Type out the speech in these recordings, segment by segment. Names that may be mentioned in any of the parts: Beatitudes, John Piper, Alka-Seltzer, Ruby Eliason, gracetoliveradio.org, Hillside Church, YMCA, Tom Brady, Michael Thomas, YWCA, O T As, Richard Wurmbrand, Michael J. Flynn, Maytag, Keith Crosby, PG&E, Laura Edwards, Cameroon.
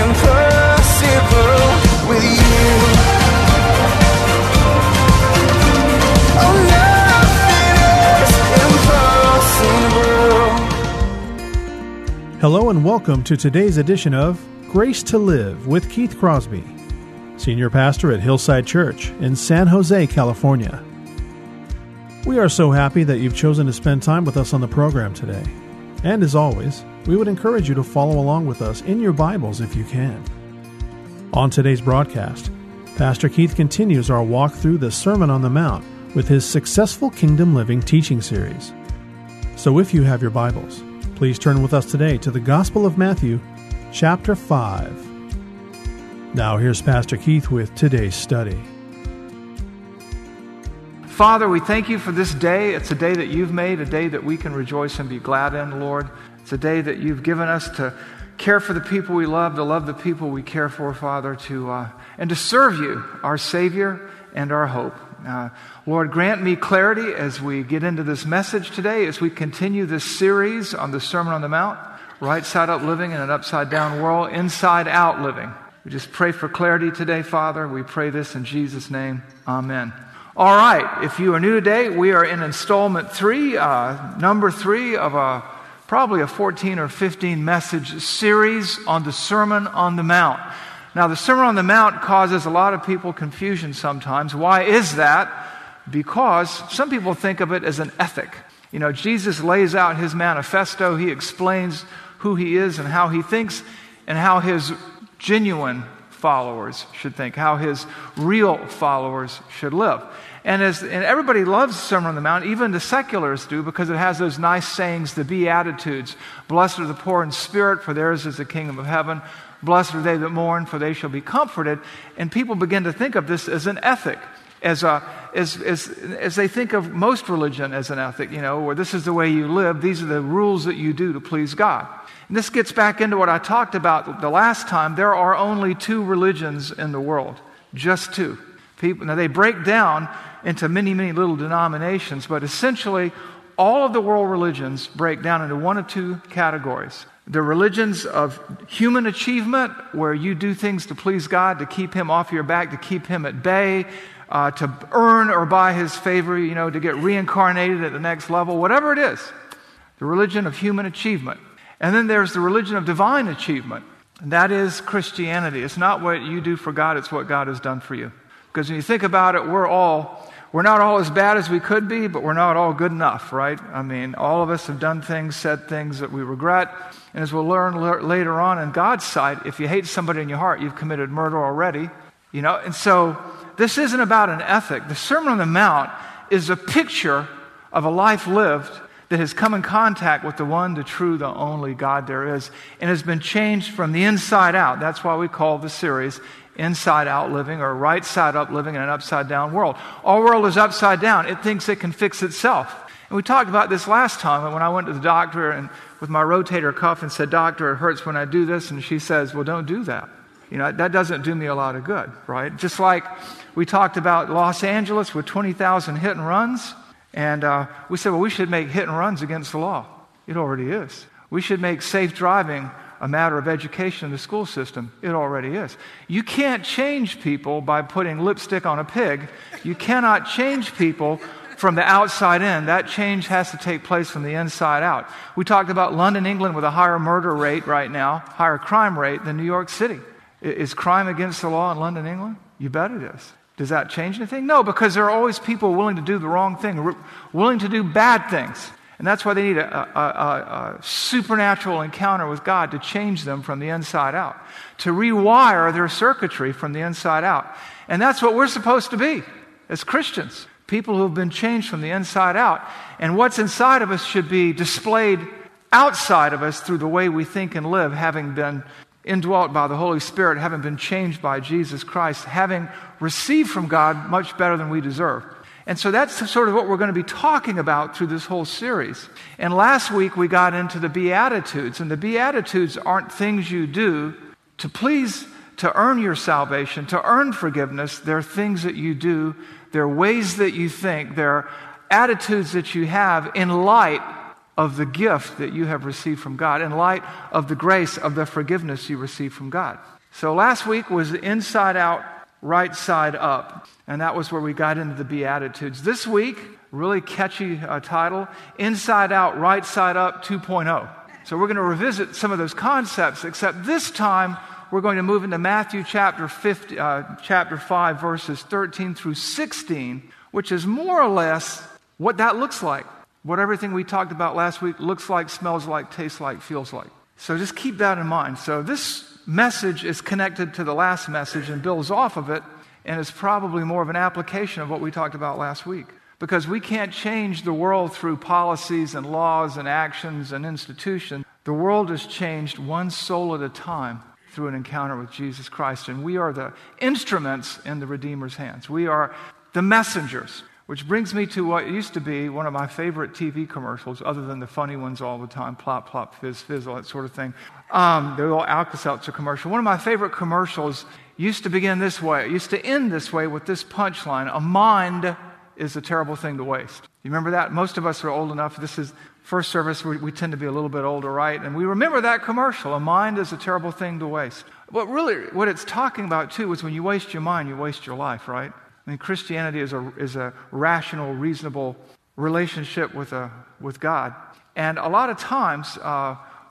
impossible with you. Oh, nothing is impossible. Hello and welcome to today's edition of Grace to Live with Keith Crosby, Senior Pastor at Hillside Church in San Jose, California. We are so happy that you've chosen to spend time with us on the program today. And as always, we would encourage you to follow along with us in your Bibles if you can. On today's broadcast, Pastor Keith continues our walk through the Sermon on the Mount with his Successful Kingdom Living teaching series. So if you have your Bibles, please turn with us today to the Gospel of Matthew, Chapter 5. Now here's Pastor Keith with today's study. Father, we thank you for this day. It's a day that you've made, a day that we can rejoice and be glad in, Lord. It's a day that you've given us to care for the people we love, to love the people we care for, Father, and to serve you, our Savior and our hope. Lord, grant me clarity as we get into this message today, as we continue this series on the Sermon on the Mount. Right side up living in an upside down world, inside out living. We just pray for clarity today, Father. We pray this in Jesus' name. Amen. All right, if you are new today, we are in installment 3, number 3 of probably a 14 or 15 message series on the Sermon on the Mount. Now, the Sermon on the Mount causes a lot of people confusion sometimes. Why is that? Because some people think of it as an ethic. You know, Jesus lays out his manifesto. He explains who he is and how he thinks and how his genuine followers should think, how his real followers should live. And everybody loves the Sermon on the Mount, even the secularists do, because it has those nice sayings, the Beatitudes. Blessed are the poor in spirit, for theirs is the kingdom of heaven. Blessed are they that mourn, for they shall be comforted. And people begin to think of this as an ethic, as they think of most religion as an ethic, you know, where this is the way you live, these are the rules that you do to please God. And this gets back into what I talked about the last time. There are only 2 religions in the world, just 2. People, now, they break down into many, many little denominations, but essentially all of the world religions break down into one of 2 categories. The religions of human achievement, where you do things to please God, to keep him off your back, to keep him at bay, to earn or buy his favor, you know, to get reincarnated at the next level, whatever it is. The religion of human achievement. And then there's the religion of divine achievement. And that is Christianity. It's not what you do for God, it's what God has done for you. Because when you think about it, we're not all as bad as we could be, but we're not all good enough, right? I mean, all of us have done things, said things that we regret. And as we'll learn later on, in God's sight, if you hate somebody in your heart, you've committed murder already. You know, and so this isn't about an ethic. The Sermon on the Mount is a picture of a life lived that has come in contact with the one, the true, the only God there is, and has been changed from the inside out. That's why we call the series inside-out living or right-side-up living in an upside-down world. Our world is upside down. It thinks it can fix itself. And we talked about this last time when I went to the doctor and with my rotator cuff and said, "Doctor, it hurts when I do this." And she says, "Well, don't do that. You know, that doesn't do me a lot of good," right? Just like we talked about Los Angeles with 20,000 hit and runs. And we said, well, we should make hit and runs against the law. It already is. We should make safe driving a matter of education in the school system. It already is. You can't change people by putting lipstick on a pig. You cannot change people from the outside in. That change has to take place from the inside out. We talked about London, England, with a higher murder rate right now, higher crime rate than New York City. Is crime against the law in London, England? You bet it is. Does that change anything? No, because there are always people willing to do the wrong thing, willing to do bad things. And that's why they need a supernatural encounter with God to change them from the inside out, to rewire their circuitry from the inside out. And that's what we're supposed to be as Christians, people who have been changed from the inside out. And what's inside of us should be displayed outside of us through the way we think and live, having been indwelt by the Holy Spirit, having been changed by Jesus Christ, having received from God much better than we deserve. And so that's sort of what we're going to be talking about through this whole series. And last week we got into the Beatitudes, and the Beatitudes aren't things you do to please, to earn your salvation, to earn forgiveness. They're things that you do, they're ways that you think, they're attitudes that you have in light of the gift that you have received from God, in light of the grace of the forgiveness you receive from God. So last week was inside out, right side up, and that was where we got into the Beatitudes. This week, really catchy title, Inside Out, Right Side Up 2.0. So we're going to revisit some of those concepts, except this time we're going to move into Matthew chapter 5, verses 13 through 16, which is more or less what that looks like. What everything we talked about last week looks like, smells like, tastes like, feels like. So just keep that in mind. So this message is connected to the last message and builds off of it, and it's probably more of an application of what we talked about last week. Because we can't change the world through policies and laws and actions and institutions. The world is changed one soul at a time through an encounter with Jesus Christ, and we are the instruments in the Redeemer's hands. We are the messengers. Which brings me to what used to be one of my favorite TV commercials, other than the funny ones all the time, plop, plop, fizz, fizz, all that sort of thing. The old Alka-Seltzer commercial. One of my favorite commercials used to begin this way. It used to end this way with this punchline: a mind is a terrible thing to waste. You remember that? Most of us are old enough. This is first service. We tend to be a little bit older, right? And we remember that commercial. A mind is a terrible thing to waste. But really, what it's talking about, too, is when you waste your mind, you waste your life, right? I mean, Christianity is a rational, reasonable relationship with God. And a lot of times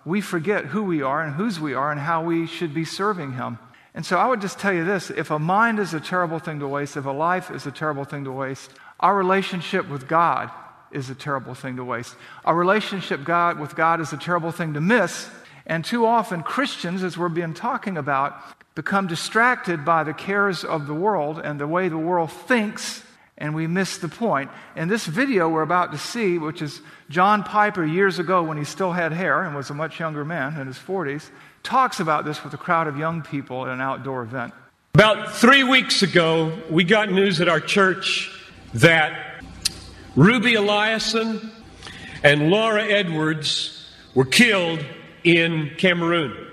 we forget who we are and whose we are and how we should be serving Him. And so I would just tell you this: if a mind is a terrible thing to waste, if a life is a terrible thing to waste, our relationship with God is a terrible thing to waste. Our relationship with God is a terrible thing to miss. And too often Christians, as we've been talking about, become distracted by the cares of the world and the way the world thinks, and we miss the point. And this video we're about to see, which is John Piper years ago when he still had hair and was a much younger man in his 40s, talks about this with a crowd of young people at an outdoor event. About 3 weeks ago, we got news at our church that Ruby Eliason and Laura Edwards were killed in Cameroon.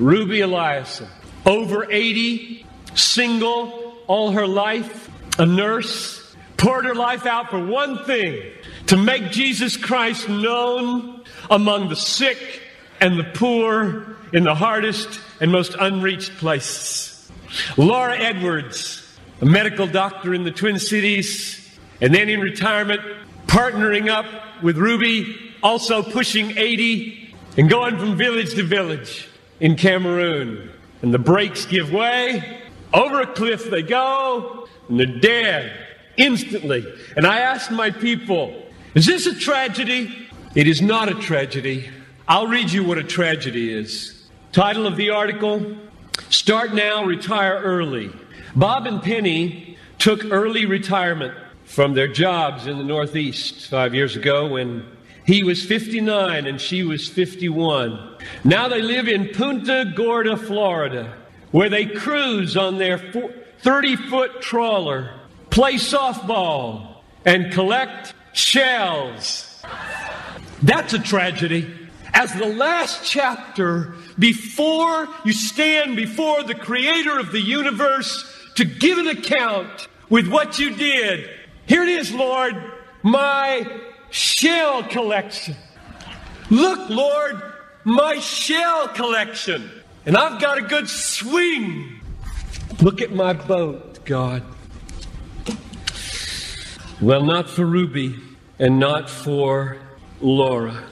Ruby Eliason, over 80, single all her life, a nurse, poured her life out for one thing: to make Jesus Christ known among the sick and the poor in the hardest and most unreached places. Laura Edwards, a medical doctor in the Twin Cities, and then in retirement, partnering up with Ruby, also pushing 80, and going from village to village in Cameroon, and the brakes give way, over a cliff they go, and they're dead instantly. And I asked my people, is this a tragedy? It is not a tragedy. I'll read you what a tragedy is. Title of the article: Start Now, Retire Early. Bob and Penny took early retirement from their jobs in the Northeast 5 years ago when he was 59 and she was 51. Now they live in Punta Gorda, Florida, where they cruise on their 30-foot trawler, play softball, and collect shells. That's a tragedy. As the last chapter, before you stand before the creator of the universe to give an account with what you did. Here it is, Lord, my shell collection. Look, Lord, my shell collection. And I've got a good swing. Look at my boat, God. Well, not for Ruby and not for Laura.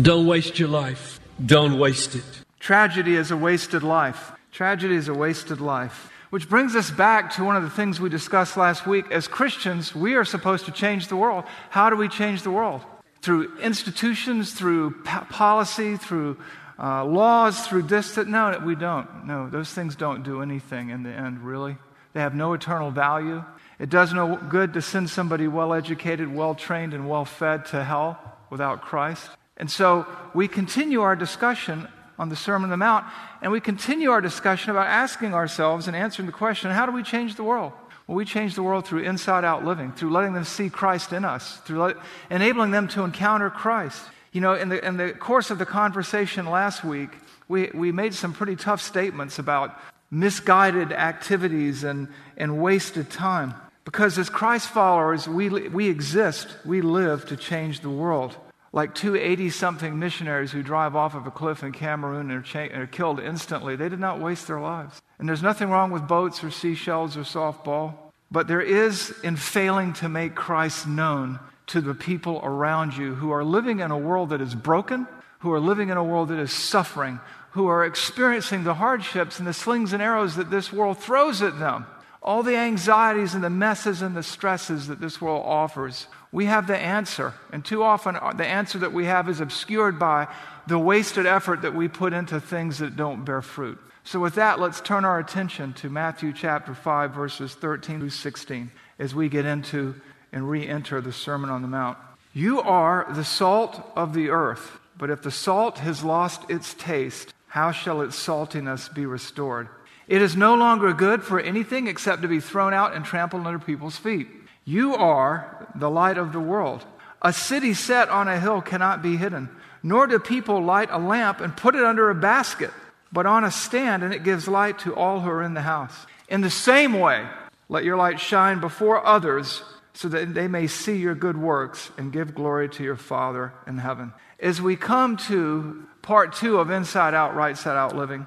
Don't waste your life. Don't waste it. Tragedy is a wasted life. Tragedy is a wasted life. Which brings us back to one of the things we discussed last week. As Christians, we are supposed to change the world. How do we change the world? Through institutions, through policy, through laws, through distance. No, we don't. No, those things don't do anything in the end, really. They have no eternal value. It does no good to send somebody well-educated, well-trained, and well-fed to hell without Christ. And so we continue our discussion on the Sermon on the Mount, and we continue our discussion about asking ourselves and answering the question, how do we change the world? Well, we change the world through inside-out living, through letting them see Christ in us, through enabling them to encounter Christ. You know, in the course of the conversation last week, we made some pretty tough statements about misguided activities and wasted time. Because as Christ followers, we exist, we live to change the world. Like two 80-something missionaries who drive off of a cliff in Cameroon and are killed instantly. They did not waste their lives. And there's nothing wrong with boats or seashells or softball. But there is in failing to make Christ known to the people around you who are living in a world that is broken, who are living in a world that is suffering, who are experiencing the hardships and the slings and arrows that this world throws at them. All the anxieties and the messes and the stresses that this world offers, we have the answer. And too often, the answer that we have is obscured by the wasted effort that we put into things that don't bear fruit. So with that, let's turn our attention to Matthew chapter 5, verses 13 through 16, as we get into and re-enter the Sermon on the Mount. You are the salt of the earth, but if the salt has lost its taste, how shall its saltiness be restored? It is no longer good for anything except to be thrown out and trampled under people's feet. You are the light of the world. A city set on a hill cannot be hidden, nor do people light a lamp and put it under a basket, but on a stand, and it gives light to all who are in the house. In the same way, let your light shine before others, so that they may see your good works and give glory to your Father in heaven. As we come to part two of Inside Out, Right Side Up Living,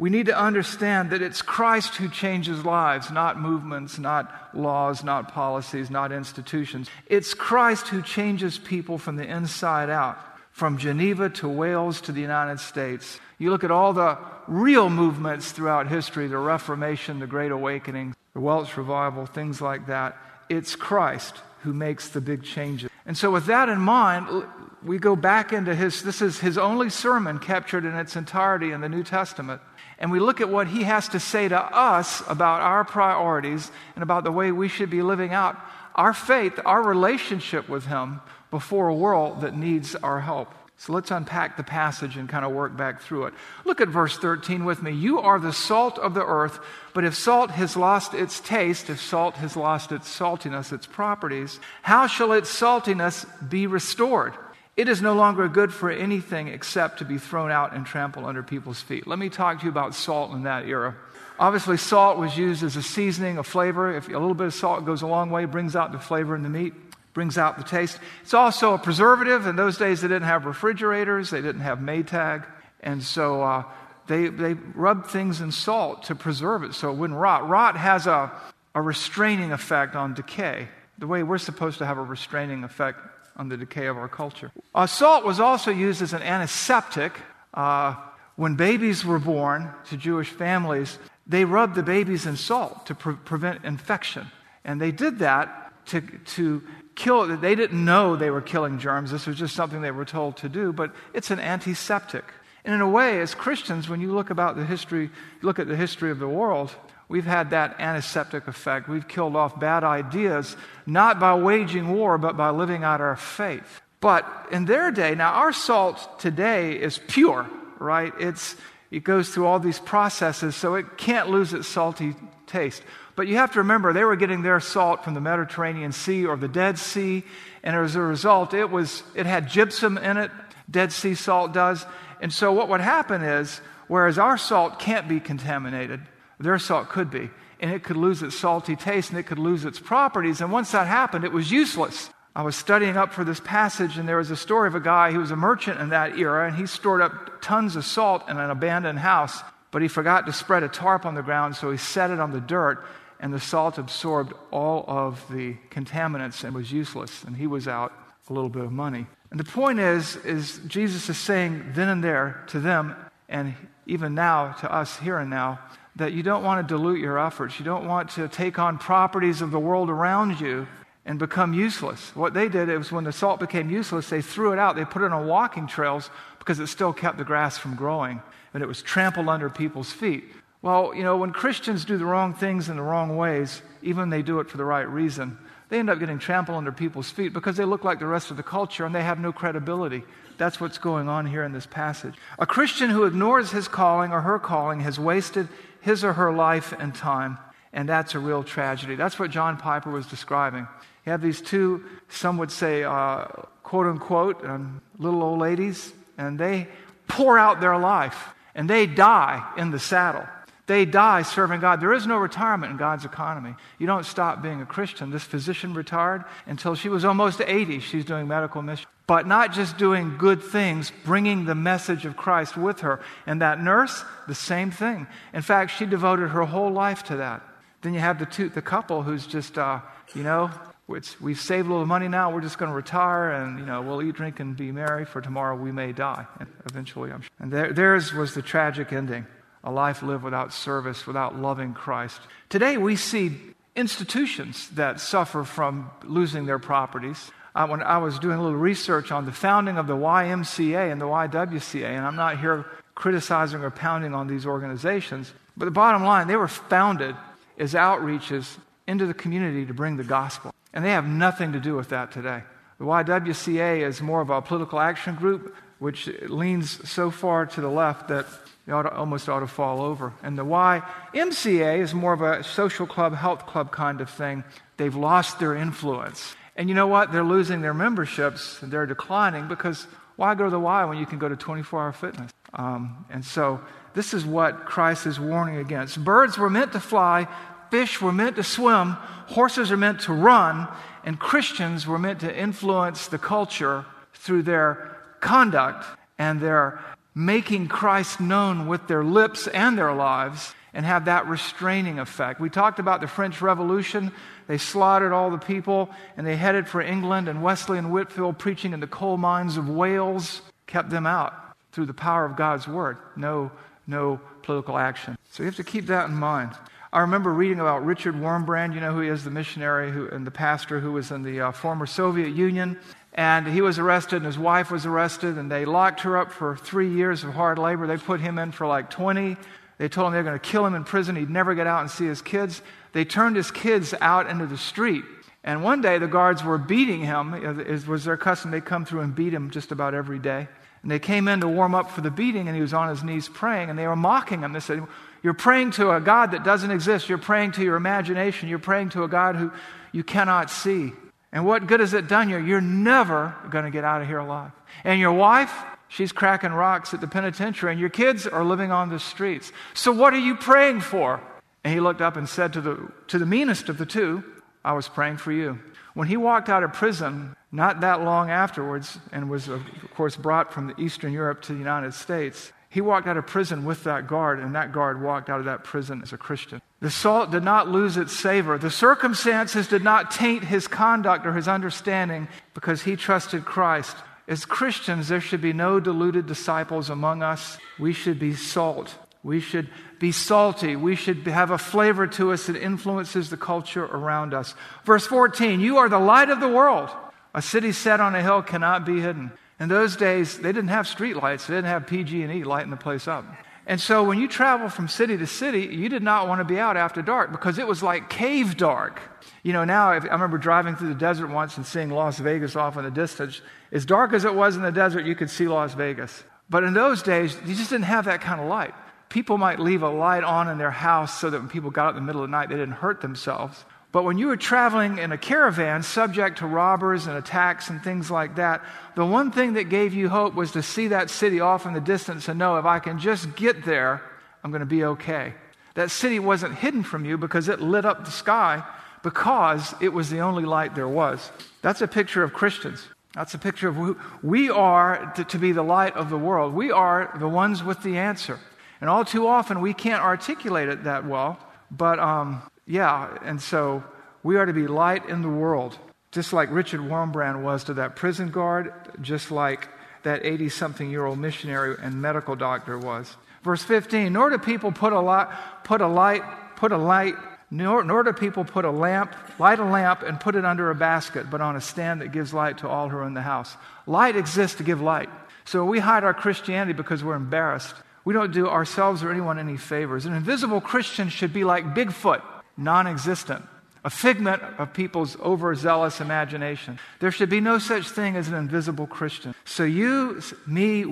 we need to understand that it's Christ who changes lives, not movements, not laws, not policies, not institutions. It's Christ who changes people from the inside out, from Geneva to Wales to the United States. You look at all the real movements throughout history, the Reformation, the Great Awakening, the Welsh Revival, things like that. It's Christ who makes the big changes. And so with that in mind, we go back into this is his only sermon captured in its entirety in the New Testament. And we look at what he has to say to us about our priorities and about the way we should be living out our faith, our relationship with him before a world that needs our help. So let's unpack the passage and kind of work back through it. Look at verse 13 with me. You are the salt of the earth, but if salt has lost its taste, if salt has lost its saltiness, its properties, how shall its saltiness be restored? It is no longer good for anything except to be thrown out and trampled under people's feet. Let me talk to you about salt in that era. Obviously, salt was used as a seasoning, a flavor. If a little bit of salt goes a long way, brings out the flavor in the meat, brings out the taste. It's also a preservative. In those days, they didn't have refrigerators. They didn't have Maytag. And so they rubbed things in salt to preserve it so it wouldn't rot. Rot has a restraining effect on decay, the way we're supposed to have a restraining effect on the decay of our culture. Salt was also used as an antiseptic. When babies were born to Jewish families, they rubbed the babies in salt to prevent infection. And they did that to kill. They didn't know they were killing germs. This was just something they were told to do, but it's an antiseptic. And in a way, as Christians, when you look at the history of the world, we've had that antiseptic effect. We've killed off bad ideas, not by waging war, but by living out our faith. But in their day, now our salt today is pure, right? It's It goes through all these processes, so it can't lose its salty taste. But you have to remember, they were getting their salt from the Mediterranean Sea or the Dead Sea, and as a result, it had gypsum in it, Dead Sea salt does. And so what would happen is, whereas our salt can't be contaminated, their salt could be, and it could lose its salty taste, and it could lose its properties. And once that happened, it was useless. I was studying up for this passage, and there was a story of a guy who was a merchant in that era, and he stored up tons of salt in an abandoned house, but he forgot to spread a tarp on the ground, so he set it on the dirt, and the salt absorbed all of the contaminants and was useless, and he was out a little bit of money. And the point is Jesus is saying then and there to them, and even now to us here and now, that you don't want to dilute your efforts. You don't want to take on properties of the world around you and become useless. What they did is when the salt became useless, they threw it out. They put it on walking trails because it still kept the grass from growing, and it was trampled under people's feet. Well, you know, when Christians do the wrong things in the wrong ways, even they do it for the right reason, they end up getting trampled under people's feet because they look like the rest of the culture and they have no credibility. That's what's going on here in this passage. A Christian who ignores his calling or her calling has wasted his or her life and time, and that's a real tragedy. That's what John Piper was describing. You have these two, some would say, quote-unquote, little old ladies, and they pour out their life, and they die in the saddle. They die serving God. There is no retirement in God's economy. You don't stop being a Christian. This physician retired until she was almost 80. She's doing medical mission, but not just doing good things, bringing the message of Christ with her. And that nurse, the same thing. In fact, she devoted her whole life to that. Then you have the couple who's just, we've saved a little money now, we're just going to retire, and, we'll eat, drink, and be merry, for tomorrow we may die. And eventually, I'm sure. And theirs was the tragic ending, a life lived without service, without loving Christ. Today, we see institutions that suffer from losing their properties. When I was doing a little research on the founding of the YMCA and the YWCA, and I'm not here criticizing or pounding on these organizations, but the bottom line, they were founded as outreaches into the community to bring the gospel. And they have nothing to do with that today. The YWCA is more of a political action group, which leans so far to the left that you almost ought to fall over. And the YMCA is more of a social club, health club kind of thing. They've lost their influence. And you know what? They're losing their memberships, and they're declining, because why go to the Y when you can go to 24-hour fitness? And so this is what Christ is warning against. Birds were meant to fly, fish were meant to swim, horses are meant to run, and Christians were meant to influence the culture through their conduct and their making Christ known with their lips and their lives, and have that restraining effect. We talked about the French Revolution. They slaughtered all the people, and they headed for England, and Wesley and Whitfield, preaching in the coal mines of Wales, kept them out through the power of God's word. No political action. So you have to keep that in mind. I remember reading about Richard Wurmbrand, you know who he is, the missionary and the pastor who was in the former Soviet Union, and he was arrested and his wife was arrested, and they locked her up for 3 years of hard labor. They put him in for like 20. They told him they were going to kill him in prison. He'd never get out and see his kids. They turned his kids out into the street, and one day the guards were beating him. It was their custom. They come through and beat him just about every day. And they came in to warm up for the beating, and he was on his knees praying, and they were mocking him. They said, "You're praying to a God that doesn't exist. You're praying to your imagination. You're praying to a God who you cannot see. And what good has it done you? You're never going to get out of here alive. And your wife, she's cracking rocks at the penitentiary, and your kids are living on the streets. So what are you praying for?" And he looked up and said to the meanest of the two, "I was praying for you." When he walked out of prison, not that long afterwards, and was, of course, brought from Eastern Europe to the United States, he walked out of prison with that guard, and that guard walked out of that prison as a Christian. The salt did not lose its savor. The circumstances did not taint his conduct or his understanding, because he trusted Christ. As Christians, there should be no deluded disciples among us. We should be salt. We should be salty. We should have a flavor to us that influences the culture around us. Verse 14, "You are the light of the world. A city set on a hill cannot be hidden." In those days, they didn't have street lights. They didn't have PG&E lighting the place up. And so when you travel from city to city, you did not want to be out after dark, because it was like cave dark. Now, I remember driving through the desert once and seeing Las Vegas off in the distance. As dark as it was in the desert, you could see Las Vegas. But in those days, you just didn't have that kind of light. People might leave a light on in their house so that when people got out in the middle of the night, they didn't hurt themselves. But when you were traveling in a caravan subject to robbers and attacks and things like that, the one thing that gave you hope was to see that city off in the distance and know, if I can just get there, I'm going to be okay. That city wasn't hidden from you because it lit up the sky because it was the only light there was. That's a picture of Christians. That's a picture of who we are to be the light of the world. We are the ones with the answer. And all too often, we can't articulate it that well, but and so we are to be light in the world, just like Richard Wurmbrand was to that prison guard, just like that 80-something-year-old missionary and medical doctor was. Verse 15, light a lamp and put it under a basket, but on a stand that gives light to all who are in the house. Light exists to give light. So we hide our Christianity because we're embarrassed. We don't do ourselves or anyone any favors. An invisible Christian should be like Bigfoot, non-existent, a figment of people's overzealous imagination. There should be no such thing as an invisible Christian. So you, me,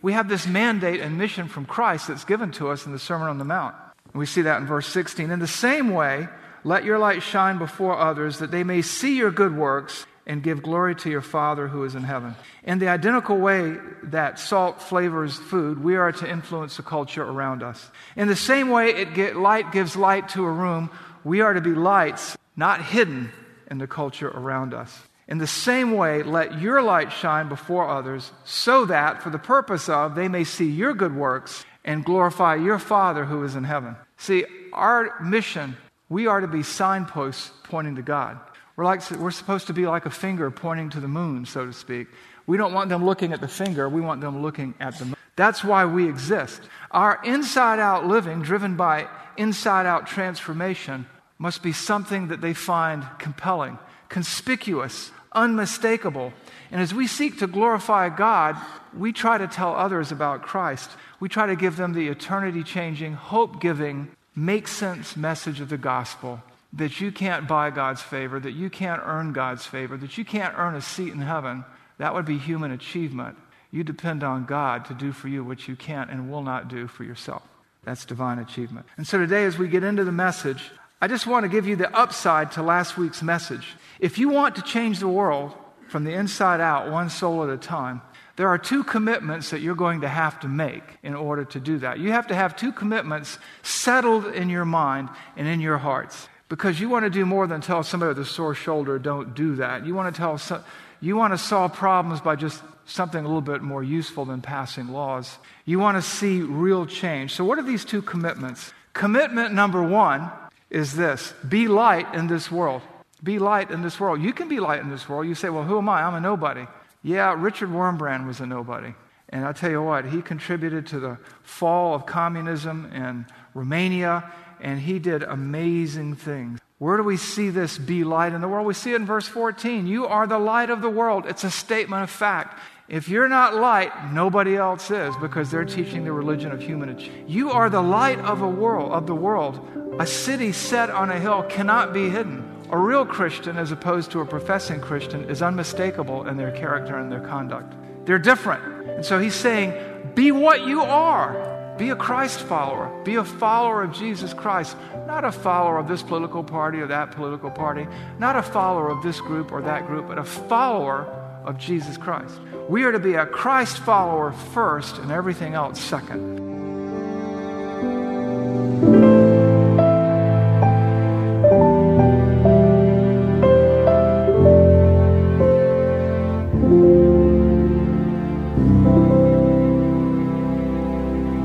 we have this mandate and mission from Christ that's given to us in the Sermon on the Mount. And we see that in verse 16. In the same way, let your light shine before others that they may see your good works and give glory to your Father who is in heaven. In the identical way that salt flavors food, we are to influence the culture around us. In the same way light gives light to a room, we are to be lights, not hidden in the culture around us. In the same way, let your light shine before others, so that, for the purpose of, they may see your good works and glorify your Father who is in heaven. See, our mission, we are to be signposts pointing to God. We're supposed to be like a finger pointing to the moon, so to speak. We don't want them looking at the finger. We want them looking at the moon. That's why we exist. Our inside-out living, driven by inside-out transformation, must be something that they find compelling, conspicuous, unmistakable. And as we seek to glorify God, we try to tell others about Christ. We try to give them the eternity-changing, hope-giving, make-sense message of the gospel. That you can't buy God's favor, that you can't earn God's favor, that you can't earn a seat in heaven. That would be human achievement. You depend on God to do for you what you can't and will not do for yourself. That's divine achievement. And so today, as we get into the message, I just want to give you the upside to last week's message. If you want to change the world from the inside out, one soul at a time, there are two commitments that you're going to have to make in order to do that. You have to have two commitments settled in your mind and in your hearts. Because you want to do more than tell somebody with a sore shoulder, don't do that. You want to solve problems by just something a little bit more useful than passing laws. You want to see real change. So what are these two commitments? Commitment number one is this: be light in this world. Be light in this world. You can be light in this world. You say, well, who am I? I'm a nobody. Yeah, Richard Wurmbrand was a nobody. And I'll tell you what, he contributed to the fall of communism in Romania. And he did amazing things. Where do we see this be light in the world? We see it in verse 14. You are the light of the world. It's a statement of fact. If you're not light, nobody else is, because they're teaching the religion of human achievement. You are the light of the world. A city set on a hill cannot be hidden. A real Christian, as opposed to a professing Christian, is unmistakable in their character and their conduct. They're different. And so he's saying, be what you are. Be a Christ follower. Be a follower of Jesus Christ. Not a follower of this political party or that political party. Not a follower of this group or that group, but a follower of Jesus Christ. We are to be a Christ follower first and everything else second.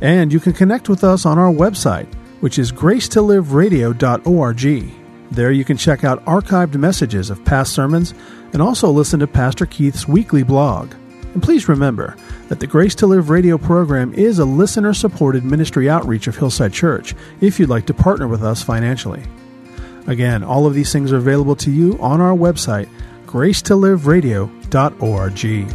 And you can connect with us on our website, which is gracetoliveradio.org. There you can check out archived messages of past sermons, and also listen to Pastor Keith's weekly blog. And please remember that the Grace to Live radio program is a listener-supported ministry outreach of Hillside Church if you'd like to partner with us financially. Again, all of these things are available to you on our website, gracetoliveradio.org.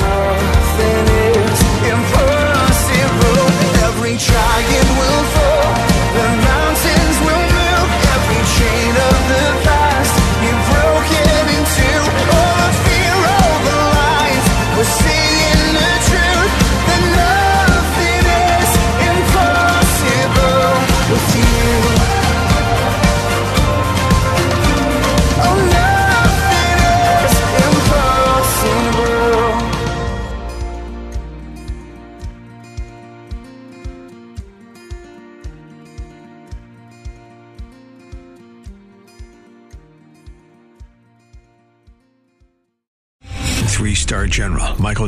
General Michael